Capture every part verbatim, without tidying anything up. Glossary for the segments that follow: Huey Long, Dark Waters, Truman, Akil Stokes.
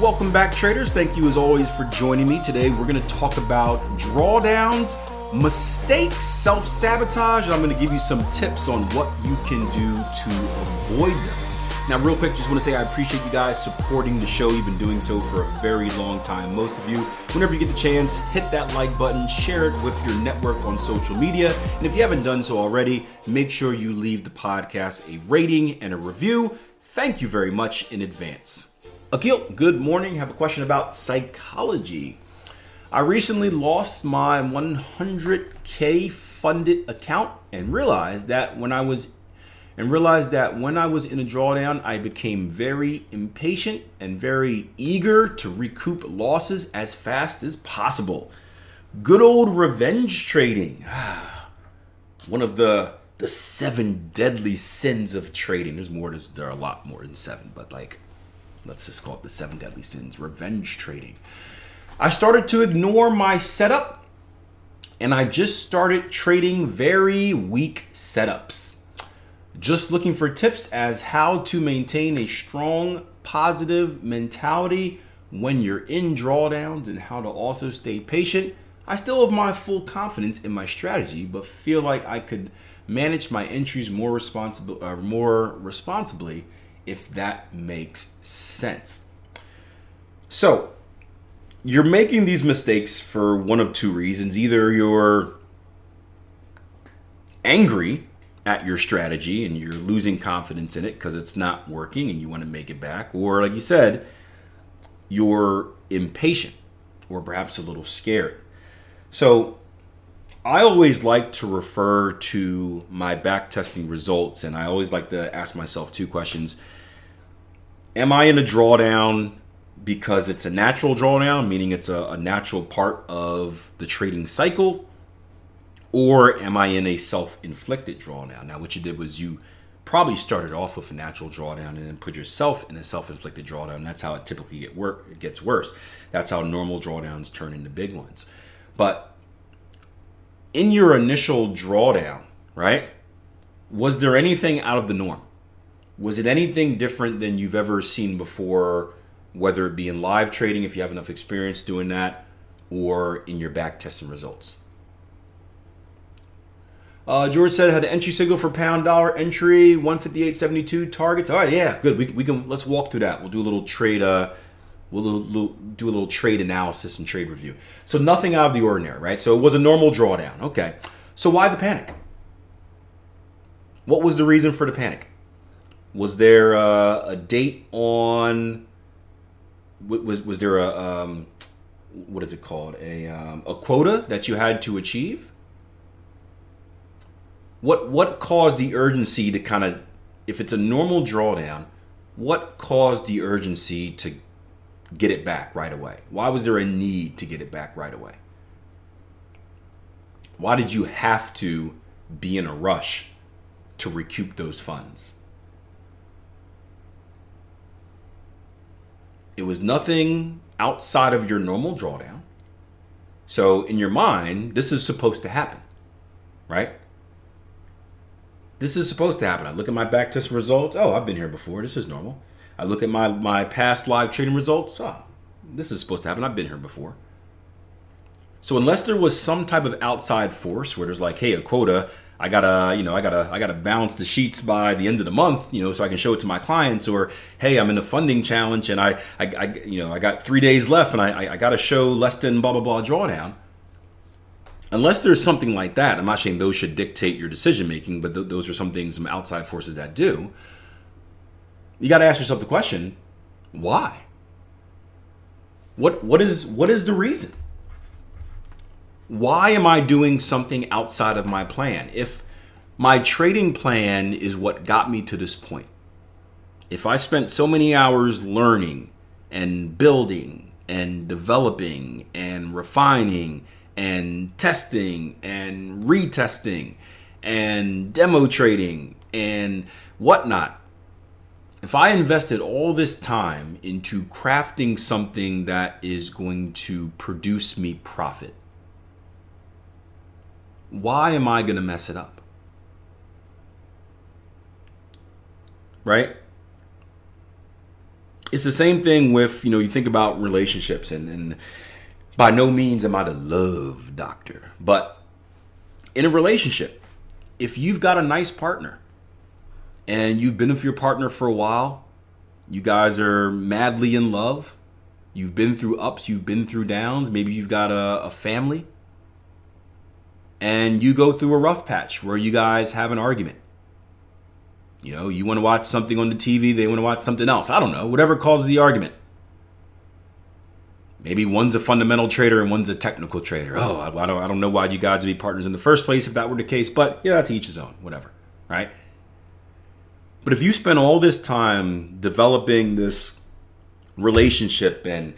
Welcome back, traders. Thank you as always for joining me. Today we're going to talk about drawdowns, mistakes, self-sabotage, and I'm going to give you some tips on what you can do to avoid them. Now real quick, just want to say I appreciate you guys supporting the show. You've been doing so for a very long time. Most of you, whenever you get the chance, hit that like button, share it with your network on social media, and if you haven't done so already, make sure you leave the podcast a rating and a review. Thank you very much in advance. Akil, good morning. I have a question about psychology. I recently lost my one hundred K funded account and realized that when I was and realized that when I was in a drawdown, I became very impatient and very eager to recoup losses as fast as possible. Good old revenge trading. One of the the seven deadly sins of trading. There's more. There's, there are a lot more than seven, but like, let's just call it the seven deadly sins, revenge trading. I started to ignore my setup, and I just started trading very weak setups. Just looking for tips as how to maintain a strong, positive mentality when you're in drawdowns and how to also stay patient. I still have my full confidence in my strategy, but feel like I could manage my entries more, responsible, uh, more responsibly, if that makes sense. So you're making these mistakes for one of two reasons. Either you're angry at your strategy and you're losing confidence in it because it's not working and you want to make it back, or like you said, you're impatient or perhaps a little scared. So I always like to refer to my back testing results, and I always like to ask myself two questions. Am I in a drawdown because it's a natural drawdown, meaning it's a, a natural part of the trading cycle, or am I in a self-inflicted drawdown? Now, what you did was you probably started off with a natural drawdown and then put yourself in a self-inflicted drawdown. That's how it typically get wor- it gets worse. That's how normal drawdowns turn into big ones. But in your initial drawdown, right, was there anything out of the norm? Was it anything different than you've ever seen before, whether it be in live trading, if you have enough experience doing that, or in your back testing results? Uh, George said I had an entry signal for pound dollar entry, one fifty-eight seventy-two targets. All right, yeah, good. We, we can, let's walk through that. We'll do a little trade. Uh, We'll do a little trade analysis and trade review. So nothing out of the ordinary, right? So it was a normal drawdown. Okay. So why the panic? What was the reason for the panic? Was there a, a date on? Was was there a um, what is it called? A um, a quota that you had to achieve? What what caused the urgency to kind of? If it's a normal drawdown, what caused the urgency to get it back right away? Why was there a need to get it back right away? Why did you have to be in a rush to recoup those funds? It was nothing outside of your normal drawdown. So in your mind, this is supposed to happen, right? This is supposed to happen. I look at my back test results. Oh, I've been here before. This is normal. I look at my, my past live trading results. Oh, this is supposed to happen. I've been here before. So unless there was some type of outside force where there's like, hey, a quota, I gotta, you know, I gotta, I gotta balance the sheets by the end of the month, you know, so I can show it to my clients, or hey, I'm in a funding challenge and I, I, I you know, I got three days left and I, I, I gotta show less than blah blah blah drawdown. Unless there's something like that, I'm not saying those should dictate your decision making, but th- those are some things, some outside forces that do. You got to ask yourself the question, why? What what is what is the reason? Why am I doing something outside of my plan? If my trading plan is what got me to this point, if I spent so many hours learning and building and developing and refining and testing and retesting and demo trading and whatnot, if I invested all this time into crafting something that is going to produce me profit, why am I going to mess it up? Right? it's the same thing with, you know, you think about relationships, and, and by no means am I the love doctor, but in a relationship, if you've got a nice partner and you've been with your partner for a while, you guys are madly in love, you've been through ups, you've been through downs, maybe you've got a, a family, and you go through a rough patch where you guys have an argument. You know, you want to watch something on the T V, they want to watch something else. I don't know, whatever causes the argument. Maybe one's a fundamental trader and one's a technical trader. Oh, I don't, I don't know why you guys would be partners in the first place if that were the case, but yeah, to each his own, whatever, right? But if you spend all this time developing this relationship and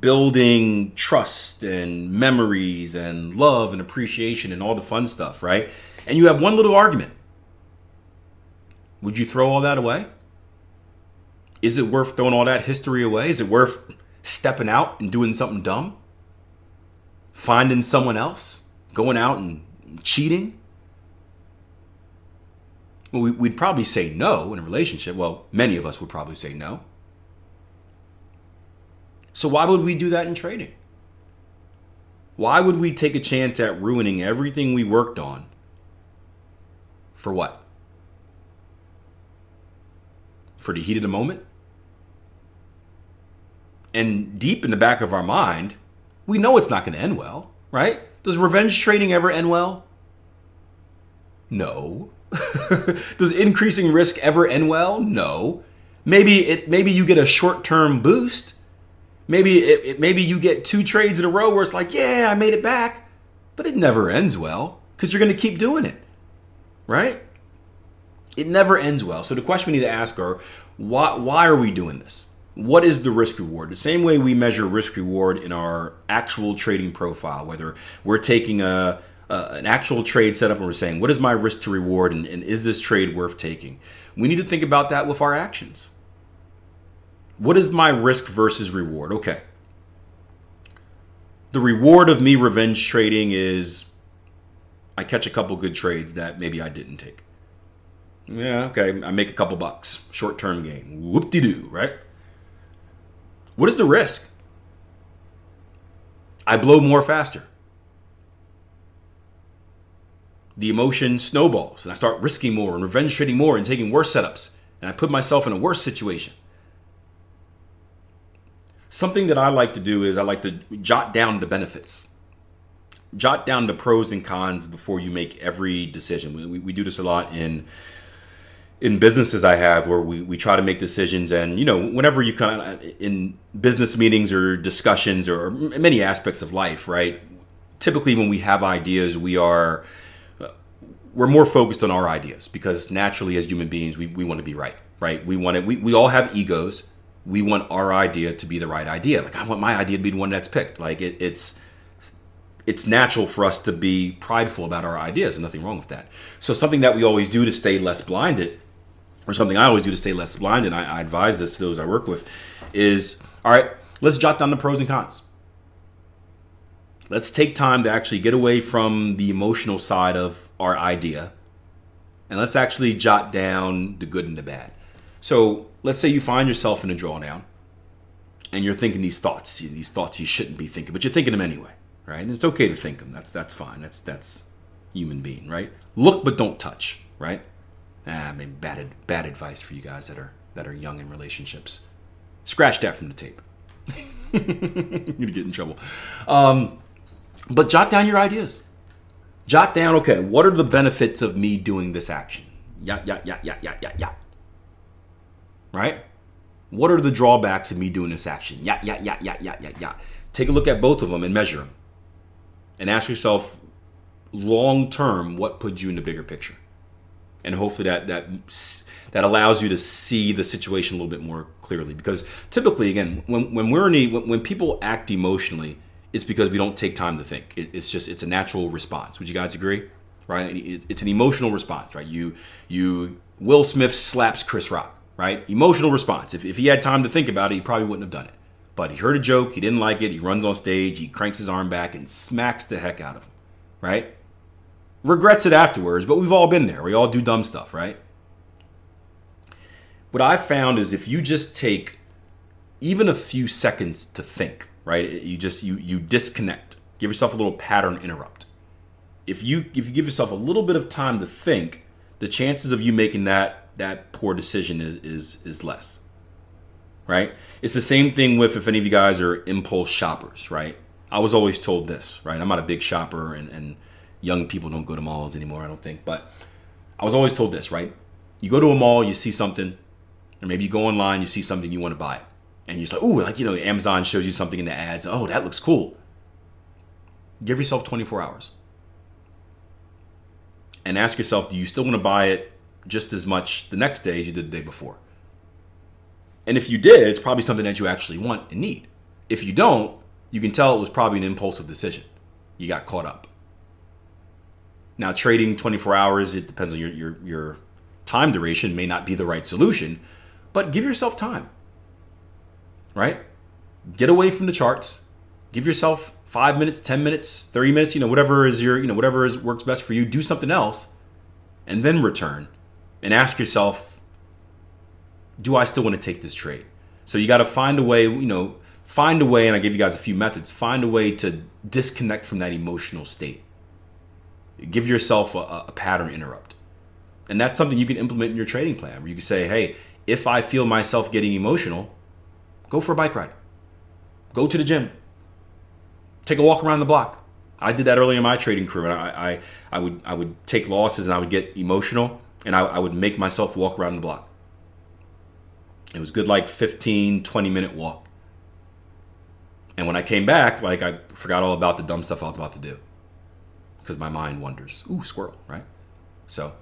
building trust and memories and love and appreciation and all the fun stuff, right? And you have one little argument, would you throw all that away? Is it worth throwing all that history away? Is it worth stepping out and doing something dumb? Finding someone else? Going out and cheating? Well, we'd probably say no in a relationship. Well, many of us would probably say no. So why would we do that in trading? Why would we take a chance at ruining everything we worked on? For what? For the heat of the moment? And deep in the back of our mind, we know it's not going to end well, right? Does revenge trading ever end well? No. Does increasing risk ever end well? No. Maybe it. Maybe you get a short-term boost. Maybe it, it. Maybe you get two trades in a row where it's like, yeah, I made it back, but it never ends well because you're going to keep doing it, right? It never ends well. So the question we need to ask are, why, why are we doing this? What is the risk reward? The same way we measure risk reward in our actual trading profile, whether we're taking a, a an actual trade setup and we're saying, what is my risk to reward, and, and is this trade worth taking? We need to think about that with our actions. What is my risk versus reward? Okay. The reward of me revenge trading is I catch a couple good trades that maybe I didn't take. Yeah, okay, I make a couple bucks. Short-term gain. Whoop-de-doo, right? What is the risk? I blow more faster. The emotion snowballs, and I start risking more and revenge trading more and taking worse setups, and I put myself in a worse situation. Something that I like to do is I like to jot down the benefits. Jot down the pros and cons before you make every decision. We, we, we do this a lot in... in businesses I have, where we, we try to make decisions, and, you know, whenever you kind of in business meetings or discussions or many aspects of life, right? Typically when we have ideas, we are, we're more focused on our ideas because naturally as human beings, we, we want to be right, right? We want to, we, we all have egos. We want our idea to be the right idea. Like I want my idea to be the one that's picked. Like it, it's, it's natural for us to be prideful about our ideas. There's nothing wrong with that. So something that we always do to stay less blinded, or something I always do to stay less blinded, and I, I advise this to those I work with, is, all right, let's jot down the pros and cons. Let's take time to actually get away from the emotional side of our idea, and let's actually jot down the good and the bad. So let's say you find yourself in a drawdown, and you're thinking these thoughts, these thoughts you shouldn't be thinking, but you're thinking them anyway, right? And it's okay to think them. That's, that's fine. That's, that's human being, right? Look, but don't touch, right? Ah, I mean, bad, bad advice for you guys that are that are young in relationships. Scratch that from the tape. You're gonna get in trouble. Um, but jot down your ideas. Jot down, okay, what are the benefits of me doing this action? Yeah, yeah, yeah, yeah, yeah, yeah, yeah. Right? What are the drawbacks of me doing this action? Yeah, yeah, yeah, yeah, yeah, yeah, yeah. Take a look at both of them and measure them. And ask yourself, long-term, what put you in the bigger picture? And hopefully that that that allows you to see the situation a little bit more clearly. Because typically, again, when when we're in a, when, when people act emotionally, it's because we don't take time to think. It, it's just it's a natural response. Would you guys agree? Right? It, it's an emotional response, right? You you Will Smith slaps Chris Rock, right? Emotional response. If if he had time to think about it, he probably wouldn't have done it. But he heard a joke, he didn't like it, he runs on stage, he cranks his arm back and smacks the heck out of him, right? Regrets it afterwards, but we've all been there. We all do dumb stuff, right? What I found is if you just take even a few seconds to think, right? You just, you you disconnect. Give yourself a little pattern interrupt. If you if you give yourself a little bit of time to think, the chances of you making that that poor decision is is, is less, right? It's the same thing with, if any of you guys are impulse shoppers, right? I was always told this, right? I'm not a big shopper, and, and young people don't go to malls anymore, I don't think. But I was always told this, right? You go to a mall, you see something, or maybe you go online, you see something, you want to buy it. And you're just like, ooh, like, you know, Amazon shows you something in the ads. Oh, that looks cool. Give yourself twenty-four hours. And ask yourself, do you still want to buy it just as much the next day as you did the day before? And if you did, it's probably something that you actually want and need. If you don't, you can tell it was probably an impulsive decision. You got caught up. Now, trading twenty-four hours, it depends on your, your, your time duration, may not be the right solution, but give yourself time, right? Get away from the charts. Give yourself five minutes, ten minutes, thirty minutes, you know, whatever is your, you know, whatever is works best for you. Do something else and then return and ask yourself, do I still want to take this trade? So you got to find a way, you know, Find a way, and I gave you guys a few methods, find a way to disconnect from that emotional state. Give yourself a, a pattern interrupt. And that's something you can implement in your trading plan, where you can say, hey, if I feel myself getting emotional, go for a bike ride. Go to the gym. Take a walk around the block. I did that early in my trading career. I, I, I, would, I would take losses, and I would get emotional, and I, I would make myself walk around the block. It was good, like fifteen, twenty-minute walk. And when I came back, like, I forgot all about the dumb stuff I was about to do, because my mind wanders. Ooh, squirrel, right? So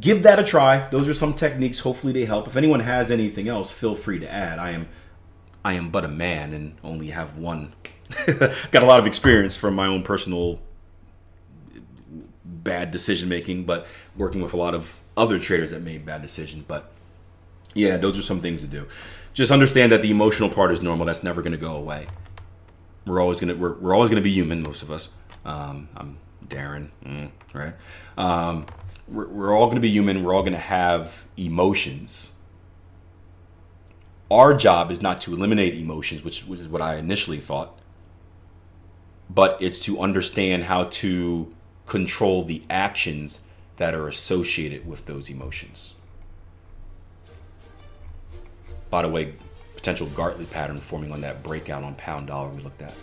give that a try. Those are some techniques. Hopefully they help. If anyone has anything else, feel free to add. I am, I am but a man and only have one. Got a lot of experience from my own personal bad decision making, but working with a lot of other traders that made bad decisions. But yeah, those are some things to do. Just understand that the emotional part is normal. That's never going to go away. We're always going to we're, we're always going to be human, most of us. Um, I'm Darren, mm, right? Um, we're, we're all going to be human. We're all going to have emotions. Our job is not to eliminate emotions, which, which is what I initially thought, but it's to understand how to control the actions that are associated with those emotions. By the way, potential Gartley pattern forming on that breakout on pound dollar we looked at.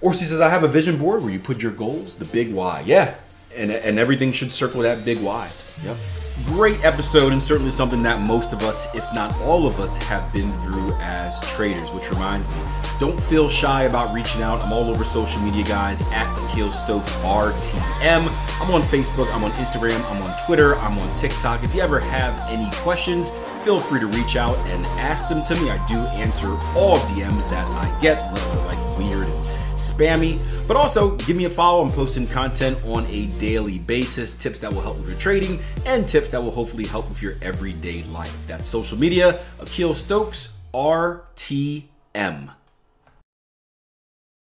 Orsi says, I have a vision board where you put your goals, the big why. Yeah, and, and everything should circle that big why. Yep. Great episode, and certainly something that most of us, if not all of us, have been through as traders, which reminds me, don't feel shy about reaching out. I'm all over social media, guys, at Akil Stokes R T M. I'm on Facebook, I'm on Instagram, I'm on Twitter, I'm on TikTok. If you ever have any questions, feel free to reach out and ask them to me. I do answer all D Ms that I get, unless they're like weird and spammy. But also, give me a follow. I'm posting content on a daily basis, tips that will help with your trading, and tips that will hopefully help with your everyday life. That's social media, Akil Stokes, R T M.